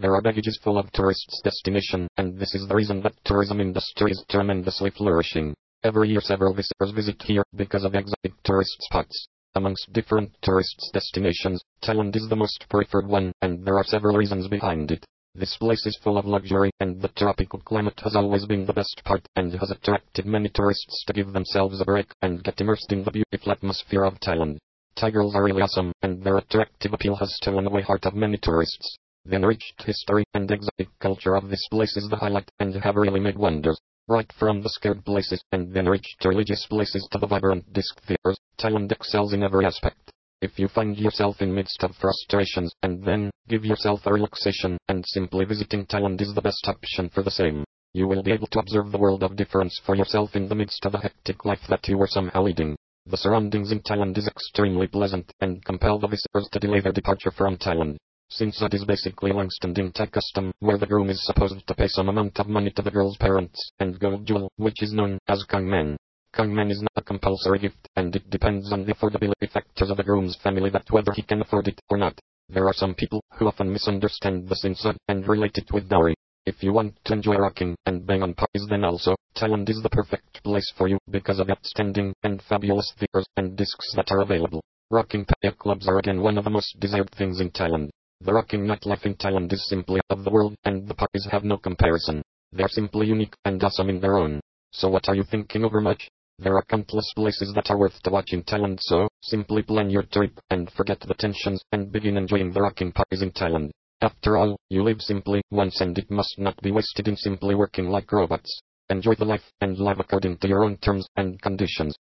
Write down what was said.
There are baggages full of tourists' destination, and this is the reason that tourism industry is tremendously flourishing. Every year several visitors visit here because of exotic tourist spots. Amongst different tourists' destinations, Thailand is the most preferred one, and there are several reasons behind it. This place is full of luxury, and the tropical climate has always been the best part, and has attracted many tourists to give themselves a break and get immersed in the beautiful atmosphere of Thailand. Thai girls are really awesome, and their attractive appeal has stolen away the heart of many tourists. The enriched history and exotic culture of this place is the highlight, and have really made wonders. Right from the scared places and the enriched religious places to the vibrant disc theaters, Thailand excels in every aspect. If you find yourself in midst of frustrations, and then give yourself a relaxation, and simply visiting Thailand is the best option for the same. You will be able to observe the world of difference for yourself in the midst of a hectic life that you were somehow leading. The surroundings in Thailand is extremely pleasant, and compel the visitors to delay their departure from Thailand. Sinsod is basically a long-standing Thai custom, where the groom is supposed to pay some amount of money to the girl's parents, and gold jewel, which is known as Khongman. Khongman is not a compulsory gift, and it depends on the affordability factors of the groom's family that whether he can afford it or not. There are some people who often misunderstand the Sinsod and relate it with dowry. If you want to enjoy rocking and bang on parties, then also, Thailand is the perfect place for you because of outstanding and fabulous theaters and discs that are available. Rocking paia clubs are again one of the most desired things in Thailand. The rocking nightlife in Thailand is simply of the world, and the parties have no comparison. They are simply unique and awesome in their own. So what are you thinking over much? There are countless places that are worth to watch in Thailand, so simply plan your trip and forget the tensions and begin enjoying the rocking parties in Thailand. After all, you live simply once, and it must not be wasted in simply working like robots. Enjoy the life and live according to your own terms and conditions.